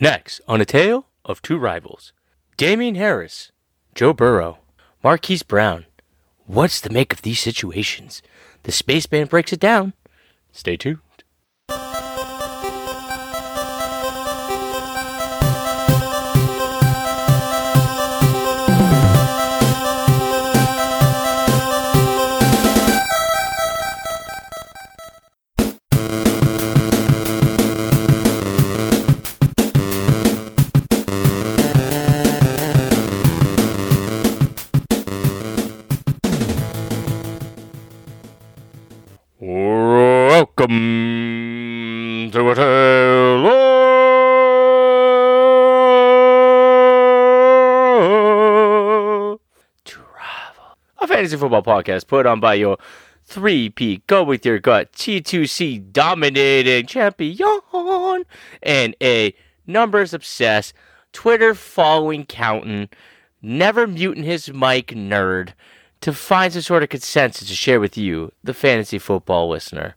Next, on a tale of two rivals, Damien Harris, Joe Burrow, Marquise Brown. What's the make of these situations? The Spaceman breaks it down. Stay tuned. Welcome to a tale of two rivals, a fantasy football podcast put on by your 3P, go with your gut, T2C dominating champion, and a numbers obsessed, Twitter following countin', never muting his mic nerd to find some sort of consensus to share with you, the fantasy football listener.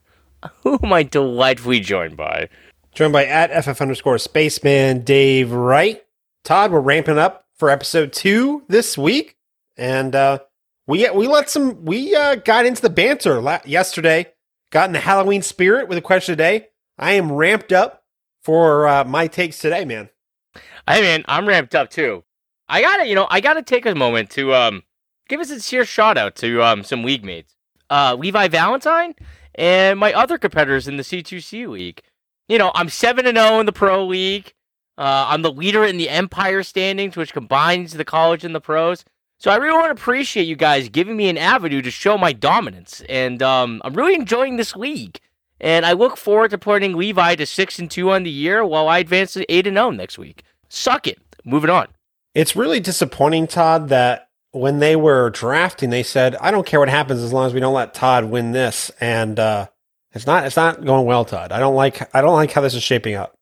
Who am I delightfully joined by? Joined by at FF_spaceman, Dave Wright. Todd, we're ramping up for episode 2 this week. And we got into the banter yesterday. Got in the Halloween spirit with a question today. I am ramped up for my takes today, man. Hey, man, I'm ramped up too. I gotta take a moment to give a sincere shout out to some league mates. Levi Valentine and my other competitors in the C2C league. You know, I'm 7-0 in the pro league. I'm the leader in the Empire standings, which combines the college and the pros. So I really want to appreciate you guys giving me an avenue to show my dominance. And I'm really enjoying this league. And I look forward to putting Levi to 6-2 on the year while I advance to 8-0 next week. Suck it. Moving on. It's really disappointing, Todd, that when they were drafting, they said, I don't care what happens as long as we don't let Todd win this. And it's not going well, Todd. I don't like how this is shaping up.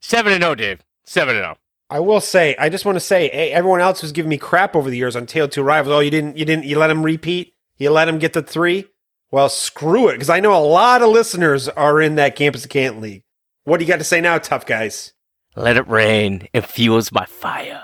7-0, Dave. 7-0. I will say, I just want to say, hey, everyone else who's giving me crap over the years on Tale 2 Rivals, oh, you let him repeat? You let him get the 3? Well, screw it, because I know a lot of listeners are in that Campus of Canton League. What do you got to say now, tough guys? Let it rain. It fuels my fire.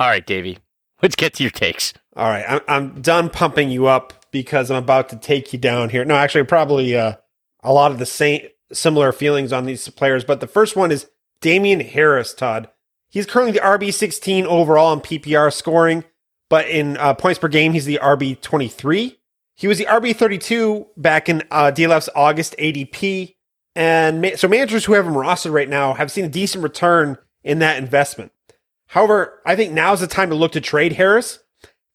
All right, Davey. Let's get to your takes. All right. I'm done pumping you up because I'm about to take you down here. No, actually, probably a lot of the same similar feelings on these players. But the first one is Damien Harris, Todd. He's currently the RB16 overall in PPR scoring. But in points per game, he's the RB23. He was the RB32 back in DLF's August ADP. And so managers who have him rostered right now have seen a decent return in that investment. However, I think now's the time to look to trade Harris.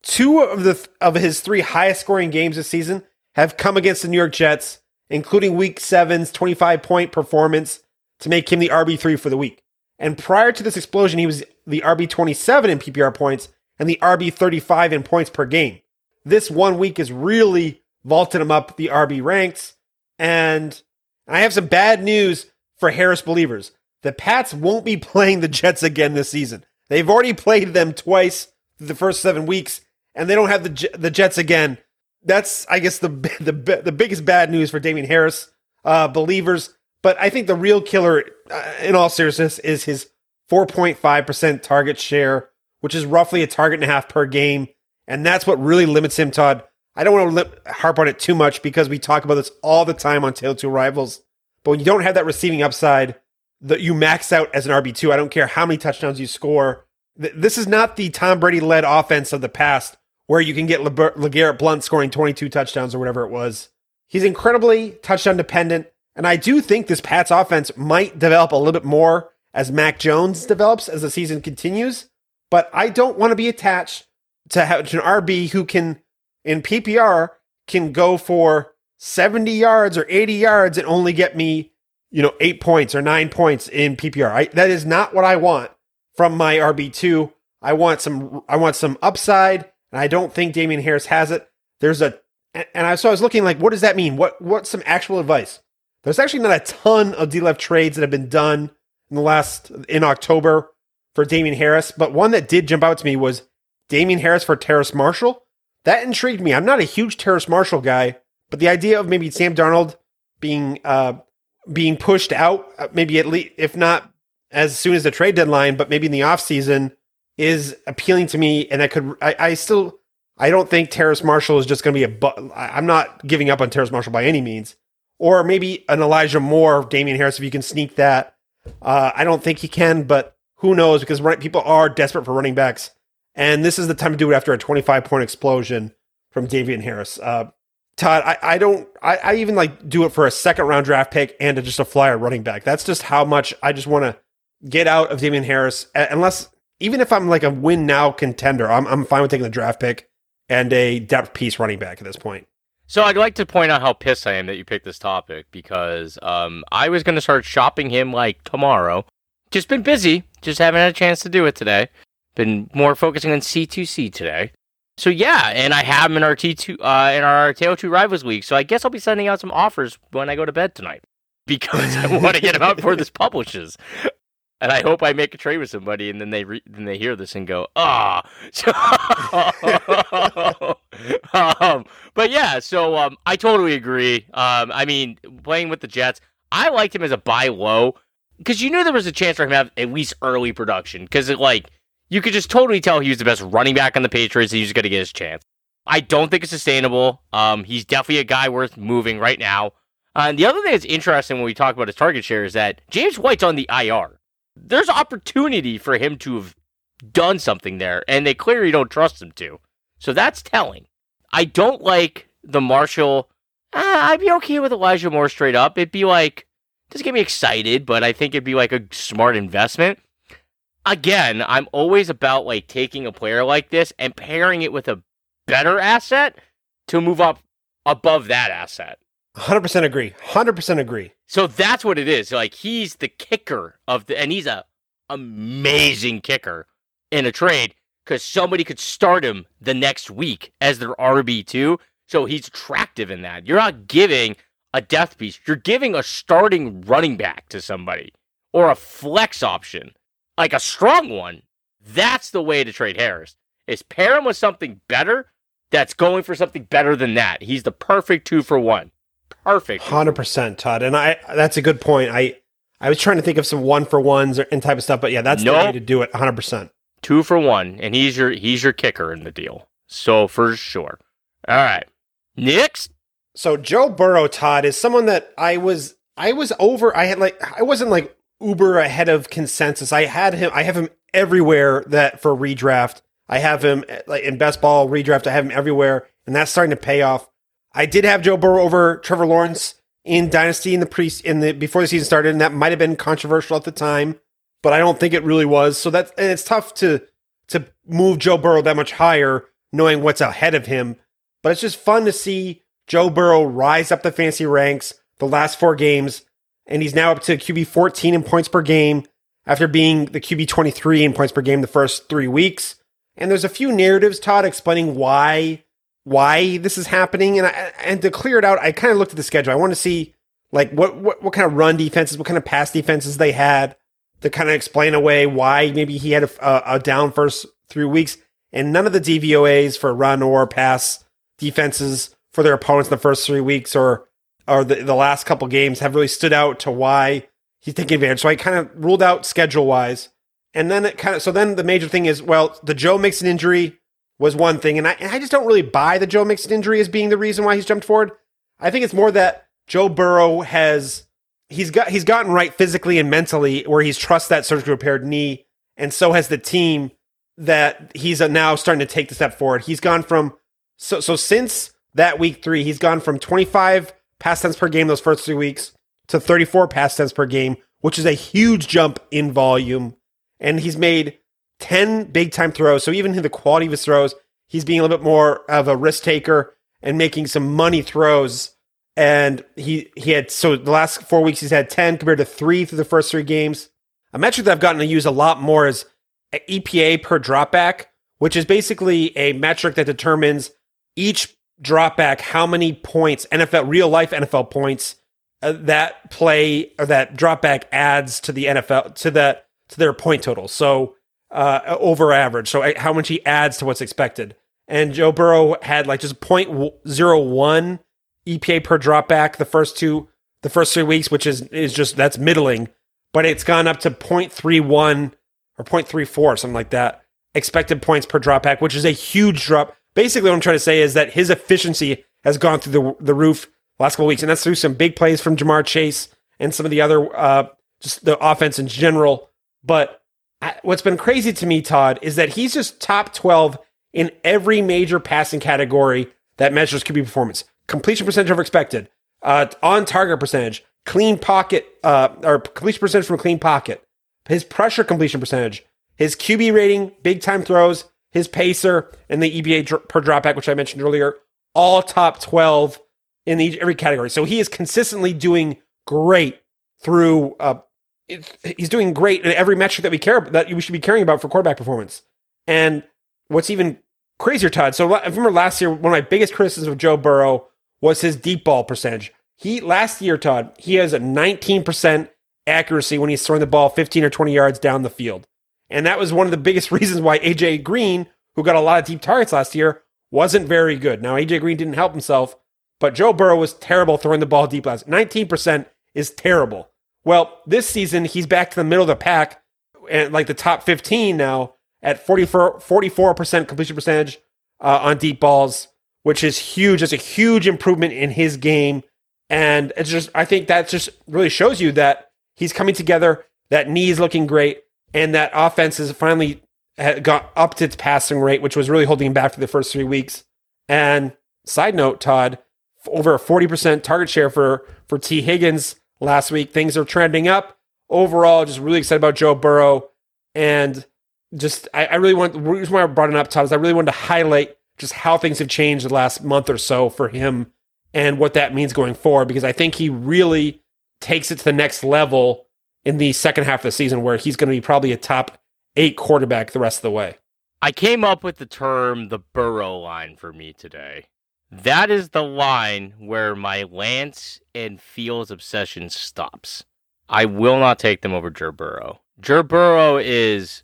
Two of his 3 highest scoring games this season have come against the New York Jets, including Week 7's 25-point performance to make him the RB3 for the week. And prior to this explosion, he was the RB27 in PPR points and the RB35 in points per game. This one week has really vaulted him up the RB ranks. And I have some bad news for Harris believers. The Pats won't be playing the Jets again this season. They've already played them twice the first 7 weeks, and they don't have the Jets again. That's, I guess, the biggest bad news for Damien Harris believers. But I think the real killer, in all seriousness, is his 4.5% target share, which is roughly a target and a half per game, and that's what really limits him, Todd. I don't want to harp on it too much because we talk about this all the time on Tale 2 Rivals, but when you don't have that receiving upside, that you max out as an RB2. I don't care how many touchdowns you score. This is not the Tom Brady-led offense of the past where you can get LeGarrette Blount scoring 22 touchdowns or whatever it was. He's incredibly touchdown-dependent, and I do think this Pats offense might develop a little bit more as Mac Jones develops as the season continues, but I don't want to be attached to an RB who can, in PPR, can go for 70 yards or 80 yards and only get me 8 points or 9 points in PPR. That is not what I want from my RB2. I want some upside, and I don't think Damien Harris has it. So I was looking like, what does that mean? What's some actual advice? There's actually not a ton of DLF trades that have been done in October for Damien Harris, but one that did jump out to me was Damien Harris for Terrace Marshall. That intrigued me. I'm not a huge Terrace Marshall guy, but the idea of maybe Sam Darnold being pushed out, maybe at least, if not as soon as the trade deadline, but maybe in the offseason, is appealing to me. And that could, I don't think Terrace Marshall is just going to be I'm not giving up on Terrace Marshall by any means. Or maybe an Elijah Moore, Damien Harris, if you can sneak that. I don't think he can, but who knows? Because people are desperate for running backs. And this is the time to do it after a 25-point explosion from Damien Harris. Todd, I even like do it for a second-round draft pick and just a flyer running back. That's just how much I just want to get out of Damien Harris. Unless, even if I'm like a win-now contender, I'm fine with taking the draft pick and a depth piece running back at this point. So I'd like to point out how pissed I am that you picked this topic, because I was going to start shopping him like tomorrow. Just been busy. Just haven't had a chance to do it today. Been more focusing on C2C today. So yeah, and I have him in our T2 in our Tail 2 Rivals League. So I guess I'll be sending out some offers when I go to bed tonight, because I want to get him out before this publishes. And I hope I make a trade with somebody, and then they hear this and go, ah. Oh. But yeah, so I totally agree. I mean, playing with the Jets, I liked him as a buy low, because you knew there was a chance for him to have at least early production, because it like. You could just totally tell he was the best running back on the Patriots. He's going to get his chance. I don't think it's sustainable. He's definitely a guy worth moving right now. And the other thing that's interesting when we talk about his target share is that James White's on the IR. There's opportunity for him to have done something there, and they clearly don't trust him to. So that's telling. I don't like the Marshall. I'd be okay with Elijah Moore straight up. It'd be like, doesn't get me excited, but I think it'd be like a smart investment. Again, I'm always about like taking a player like this and pairing it with a better asset to move up above that asset. 100% agree. 100% agree. So that's what it is. Like, he's the kicker and he's a amazing kicker in a trade, because somebody could start him the next week as their RB2. So he's attractive in that. You're not giving a depth piece. You're giving a starting running back to somebody, or a flex option. Like a strong one. That's the way to trade Harris, is pair him with something better that's going for something better than that. He's the perfect 2-for-1. Perfect. 100%, Todd. And that's a good point. I was trying to think of some 1-for-1s and type of stuff, but yeah, that's the way to do it, 100%. 2-for-1, and he's your kicker in the deal. So for sure. All right. Next. So Joe Burrow, Todd, is someone that I was over. I wasn't like uber ahead of consensus. I have him everywhere that for redraft. I have him like in best ball redraft. I have him everywhere, and that's starting to pay off. I did have Joe Burrow over Trevor Lawrence in Dynasty before the season started, and that might have been controversial at the time, but I don't think it really was. So that's, and it's tough to move Joe Burrow that much higher knowing what's ahead of him, but it's just fun to see Joe Burrow rise up the fantasy ranks the last 4 games. And he's now up to QB 14 in points per game after being the QB 23 in points per game the first 3 weeks. And there's a few narratives, Todd, explaining why this is happening. And to clear it out, I kind of looked at the schedule. I want to see like what kind of run defenses, what kind of pass defenses they had to kind of explain away why maybe he had a down first 3 weeks. And none of the DVOAs for run or pass defenses for their opponents in the first 3 weeks or the last couple games have really stood out to why he's taking advantage. So I kind of ruled out schedule-wise. And then then the major thing is, well, the Joe Mixon injury was one thing. And I just don't really buy the Joe Mixon injury as being the reason why he's jumped forward. I think it's more that Joe Burrow he's gotten right physically and mentally, where he's trusts that surgically repaired knee. And so has the team, that he's now starting to take the step forward. He's gone from, so since that week 3, he's gone from 25 pass attempts per game those first 3 weeks to 34 pass attempts per game, which is a huge jump in volume. And he's made 10 big-time throws, so even in the quality of his throws, he's being a little bit more of a risk-taker and making some money throws. And he had the last 4 weeks, he's had 10 compared to 3 through the first 3 games. A metric that I've gotten to use a lot more is EPA per dropback, which is basically a metric that determines each drop back how many points, NFL, real life NFL points, that play or that drop back adds to the NFL, to their point total. So over average. So how much he adds to what's expected. And Joe Burrow had like just 0.01 EPA per drop back the first 3 weeks, which is just, that's middling. but it's gone up to 0.31 or 0.34, something like that, expected points per drop back, which is a huge drop. Basically, what I'm trying to say is that his efficiency has gone through the roof the last couple of weeks, and that's through some big plays from Jamar Chase and some of the other, just the offense in general. But what's been crazy to me, Todd, is that he's just top 12 in every major passing category that measures QB performance. Completion percentage over expected, on-target percentage, clean pocket, or completion percentage from a clean pocket, his pressure completion percentage, his QB rating, big-time throws, his pacer, and the EPA per dropback, which I mentioned earlier, all top 12 in every category. So he is consistently doing great through... he's doing great in every metric that we care about, that we should be caring about for quarterback performance. And what's even crazier, Todd, so I remember last year, one of my biggest criticisms of Joe Burrow was his deep ball percentage. Last year, Todd, he has a 19% accuracy when he's throwing the ball 15 or 20 yards down the field. And that was one of the biggest reasons why AJ Green, who got a lot of deep targets last year, wasn't very good. Now, AJ Green didn't help himself, but Joe Burrow was terrible throwing the ball deep last. 19% is terrible. Well, this season, he's back to the middle of the pack, and like the top 15 now at 44% completion percentage on deep balls, which is huge. That's a huge improvement in his game. And it's just, I think that just really shows you that he's coming together, that knee is looking great, and that offense has finally got up to its passing rate, which was really holding him back for the first 3 weeks. And side note, Todd, over a 40% target share for T. Higgins last week. Things are trending up. Overall, just really excited about Joe Burrow. And just, I really want, the reason why I brought it up, Todd, is I really wanted to highlight just how things have changed the last month or so for him and what that means going forward, because I think he really takes it to the next level in the second half of the season, where he's going to be probably a top 8 quarterback the rest of the way. I came up with the term, the Burrow line, for me today. That is the line where my Lance and Fields obsession stops. I will not take them over Joe Burrow. Joe Burrow is,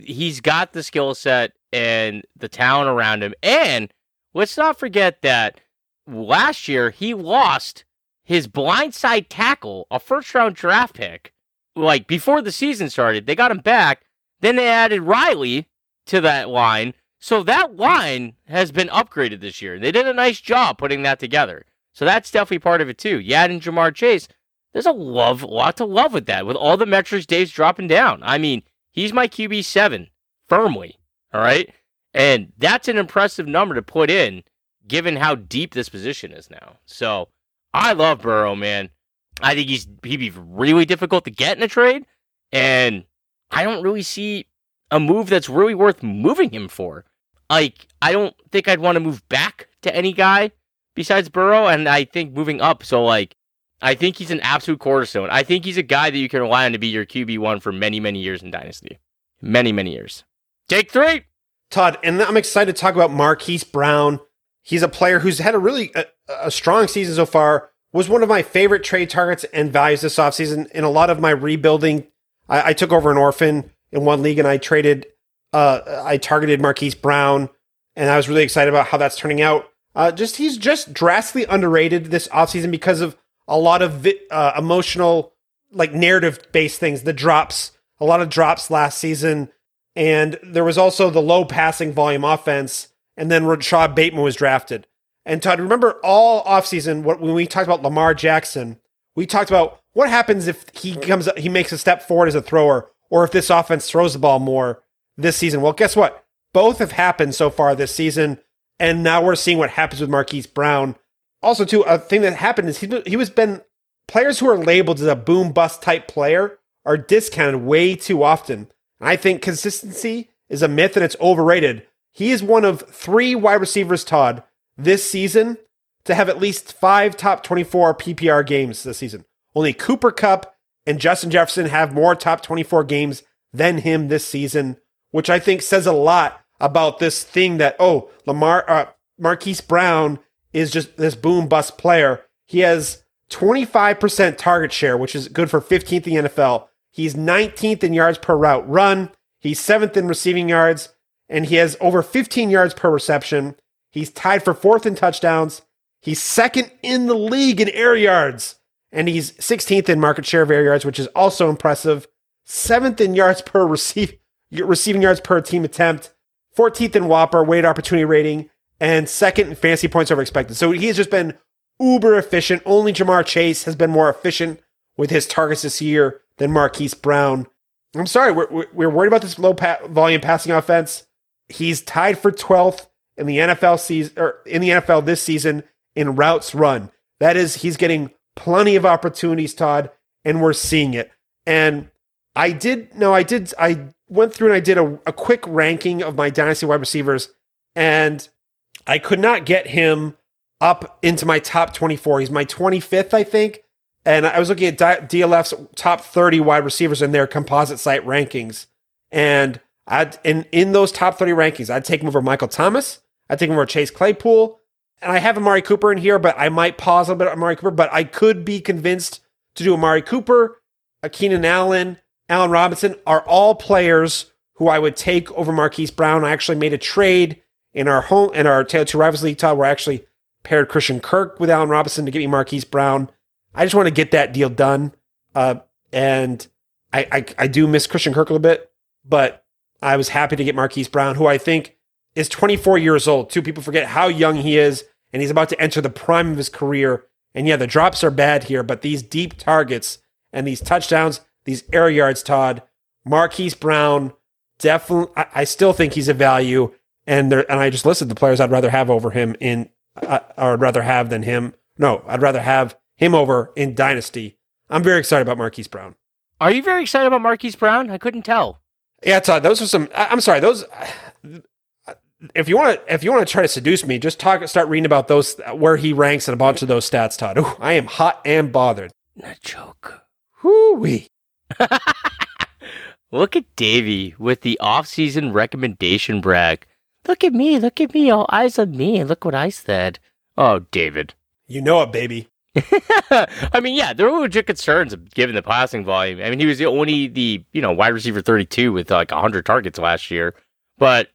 he's got the skill set and the talent around him. And let's not forget that last year he lost his blindside tackle, a first-round draft pick. Like, before the season started, they got him back. Then they added Riley to that line. So that line has been upgraded this year. They did a nice job putting that together. So that's definitely part of it, too. You add in Jamar Chase. There's a lot to love with that, with all the metrics Dave's dropping down. I mean, he's my QB7, firmly, all right? And that's an impressive number to put in, given how deep this position is now. So I love Burrow, man. I think he'd be really difficult to get in a trade, and I don't really see a move that's really worth moving him for. Like, I don't think I'd want to move back to any guy besides Burrow, and I think moving up. So, like, I think he's an absolute cornerstone. I think he's a guy that you can rely on to be your QB1 for many, many years in Dynasty. Many, many years. Take 3! Todd, and I'm excited to talk about Marquise Brown. He's a player who's had a really a strong season so far, was one of my favorite trade targets and values this offseason. In a lot of my rebuilding, I took over an orphan in one league, and I traded, I targeted Marquise Brown, and I was really excited about how that's turning out. He's just drastically underrated this offseason because of a lot of emotional, like, narrative-based things. The drops, a lot of drops last season, and there was also the low passing volume offense, and then Rashad Bateman was drafted. And Todd, remember all offseason when we talked about Lamar Jackson, we talked about what happens if he makes a step forward as a thrower, or if this offense throws the ball more this season. Well, guess what? Both have happened so far this season, and now we're seeing what happens with Marquise Brown. Also, too, a thing that happened is players who are labeled as a boom-bust type player are discounted way too often. And I think consistency is a myth, and it's overrated. He is one of 3 wide receivers, Todd, this season to have at least 5 top 24 PPR games this season. Only Cooper Cup and Justin Jefferson have more top 24 games than him this season, which I think says a lot about this thing that, Marquise Brown is just this boom-bust player. He has 25% target share, which is good for 15th in the NFL. He's 19th in yards per route run. He's 7th in receiving yards, and he has over 15 yards per reception. He's tied for 4th in touchdowns. He's 2nd in the league in air yards. and he's 16th in market share of air yards, which is also impressive. 7th in yards per receiving yards per team attempt, 14th in WAPR, weighted opportunity rating, and 2nd in fantasy points over expected. So he has just been uber efficient. Only Jamar Chase has been more efficient with his targets this year than Marquise Brown. I'm sorry, we're worried about this low volume passing offense. He's tied for 12th in the NFL season, or in the NFL this season, in routes run. That is, he's getting plenty of opportunities, Todd, and we're seeing it. And I went through and I did a quick ranking of my dynasty wide receivers, and I could not get him up into my top 24. He's my 25th, I think. And I was looking at DLF's top 30 wide receivers in their composite site rankings. And in those top 30 rankings, I'd take him over Michael Thomas. I'd take him over Chase Claypool. And I have Amari Cooper in here, but I might pause a little bit on Amari Cooper. But I could be convinced to do Amari Cooper, Keenan Allen, Allen Robinson are all players who I would take over Marquise Brown. I actually made a trade in our Taylor 2 Rivals League, Todd, where I actually paired Christian Kirk with Allen Robinson to get me Marquise Brown. I just want to get that deal done. And I do miss Christian Kirk a little bit, but I was happy to get Marquise Brown, who I think is 24 years old, too. People forget how young he is, and he's about to enter the prime of his career. And yeah, the drops are bad here, but these deep targets and these touchdowns, these air yards, Todd, Marquise Brown, definitely, I still think he's a value. And I just listed the players I'd rather have over him I'd rather have him over in Dynasty. I'm very excited about Marquise Brown. Are you very excited about Marquise Brown? I couldn't tell. Yeah, Todd, those are some. I'm sorry, those. If you want to try to seduce me, just start reading about those where he ranks and a bunch of those stats, Todd. Ooh, I am hot and bothered. Not joke. Hoo-wee. Look at Davey with the off-season recommendation brag. Look at me, all eyes on me, and look what I said. Oh, David. You know it, baby. I mean, yeah, there were legit concerns given the passing volume. I mean, he was only the wide receiver 32 with like 100 targets last year. But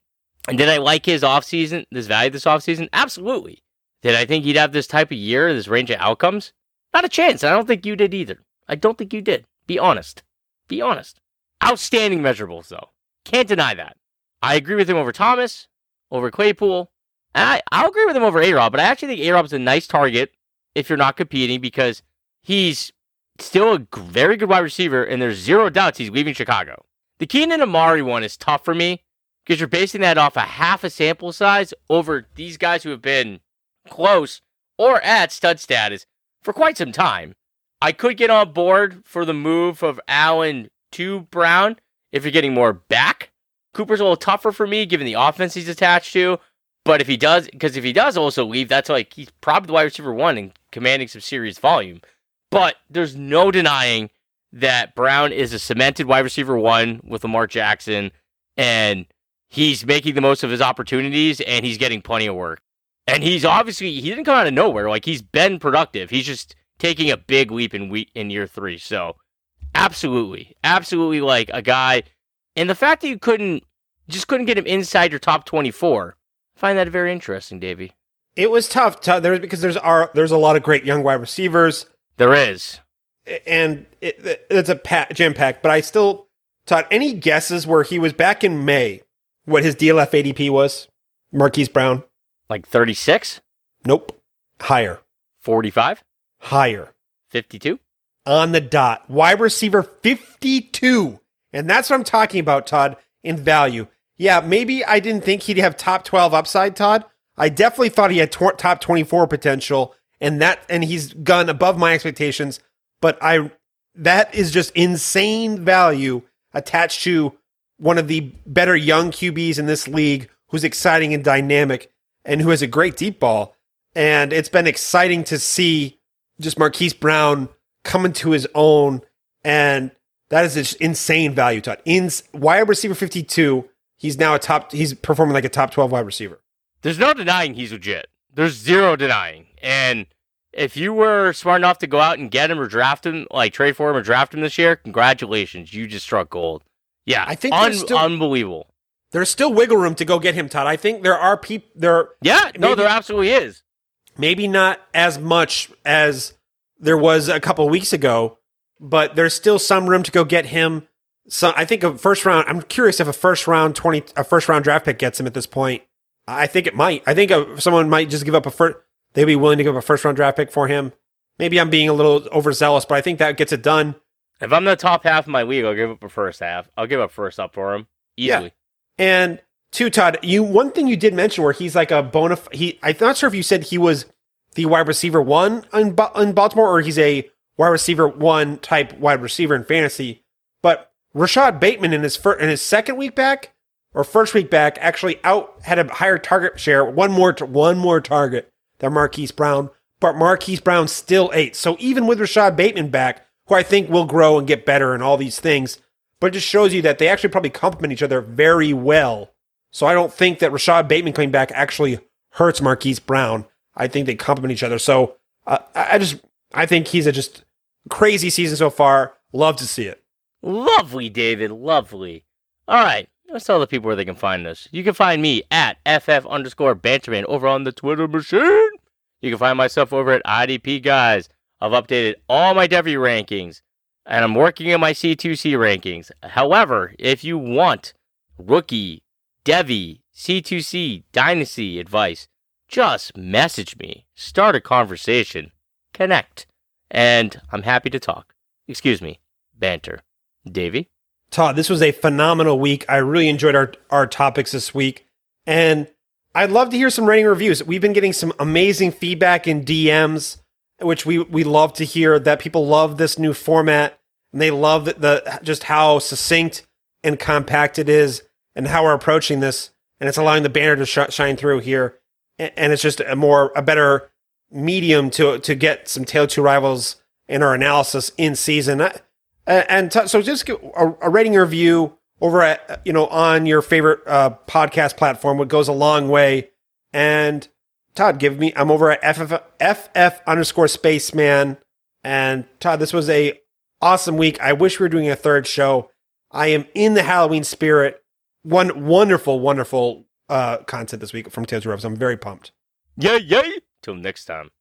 did I like his offseason, this value this offseason? Absolutely. Did I think he'd have this type of year, this range of outcomes? Not a chance. I don't think you did either. I don't think you did. Be honest. Be honest. Outstanding measurables, though. Can't deny that. I agree with him over Thomas, over Claypool. And I'll agree with him over A-Rob, but I actually think A-Rob's a nice target if you're not competing, because he's still a very good wide receiver, and there's zero doubts he's leaving Chicago. The Keenan Amari one is tough for me, because you're basing that off a half a sample size over these guys who have been close or at stud status for quite some time. I could get on board for the move of Allen to Brown if you're getting more back. Cooper's a little tougher for me, given the offense he's attached to. But if he does also leave, that's like he's probably the wide receiver one and commanding some serious volume. But there's no denying that Brown is a cemented wide receiver one with Lamar Jackson, and he's making the most of his opportunities, and he's getting plenty of work. And he's obviously, he didn't come out of nowhere. Like, he's been productive. He's just taking a big leap in year three. So absolutely like a guy. And the fact that you couldn't get him inside your top 24. Find that very interesting, Davey. It was tough, because there's a lot of great young wide receivers. There is, and it's a jam pack. But I still, Todd, any guesses where he was back in May? What his DLF ADP was? Marquise Brown, like 36. Nope, higher. 45. Higher. 52. On the dot, wide receiver 52, and that's what I'm talking about, Todd, in value. Yeah, maybe I didn't think he'd have top 12 upside, Todd. I definitely thought he had top 24 potential, and he's gone above my expectations. But that is just insane value attached to one of the better young QBs in this league, who's exciting and dynamic, and who has a great deep ball. And it's been exciting to see just Marquise Brown coming to his own, and that is just insane value, Todd. Wide receiver 52. He's now he's performing like a top 12 wide receiver. There's no denying he's legit. There's zero denying. And if you were smart enough to go out and get him or draft him, like trade for him or draft him this year, congratulations. You just struck gold. Yeah. I think unbelievable. There's still wiggle room to go get him, Todd. I think there are people there. Yeah, there absolutely is. Maybe not as much as there was a couple of weeks ago, but there's still some room to go get him. So I think a first round, I'm curious if a first round draft pick gets him at this point. I think it might. I think someone might just give up they'd be willing to give up a first round draft pick for him. Maybe I'm being a little overzealous, but I think that gets it done. If I'm the top half of my league, I'll give up a first half. I'll give up first up for him easily. Yeah. And two, Todd, one thing you did mention where he's like a I'm not sure if you said he was the wide receiver one in Baltimore, or he's a wide receiver one type wide receiver in fantasy. But Rashad Bateman in his second week back or first week back actually had a higher target share, one more target than Marquise Brown. But Marquise Brown still ate. So even with Rashad Bateman back, who I think will grow and get better and all these things, but it just shows you that they actually probably complement each other very well. So I don't think that Rashad Bateman coming back actually hurts Marquise Brown. I think they complement each other. So I think he's a just crazy season so far. Love to see it. Lovely, David. Lovely. All right. Let's tell the people where they can find us. You can find me at FF_banterman over on the Twitter machine. You can find myself over at IDPGuys. I've updated all my Devy rankings, and I'm working on my C2C rankings. However, if you want rookie, Devy, C2C, dynasty advice, just message me, start a conversation, connect, and I'm happy to talk. Excuse me, banter. Davey? Todd, this was a phenomenal week. I really enjoyed our topics this week, and I'd love to hear some rating reviews. We've been getting some amazing feedback in DMs, which we love to hear, that people love this new format, and they love just how succinct and compact it is, and how we're approaching this, and it's allowing the banner to shine through here, and it's just a better medium to get some Tale 2 Rivals and our analysis in season. So just a rating review over at on your favorite podcast platform, what goes a long way. And Todd, I'm over at FF_spaceman. And Todd, this was a awesome week. I wish we were doing a third show. I am in the Halloween spirit. One wonderful, wonderful content this week from Tales of Revs. I'm very pumped. Yay, yay. Till next time.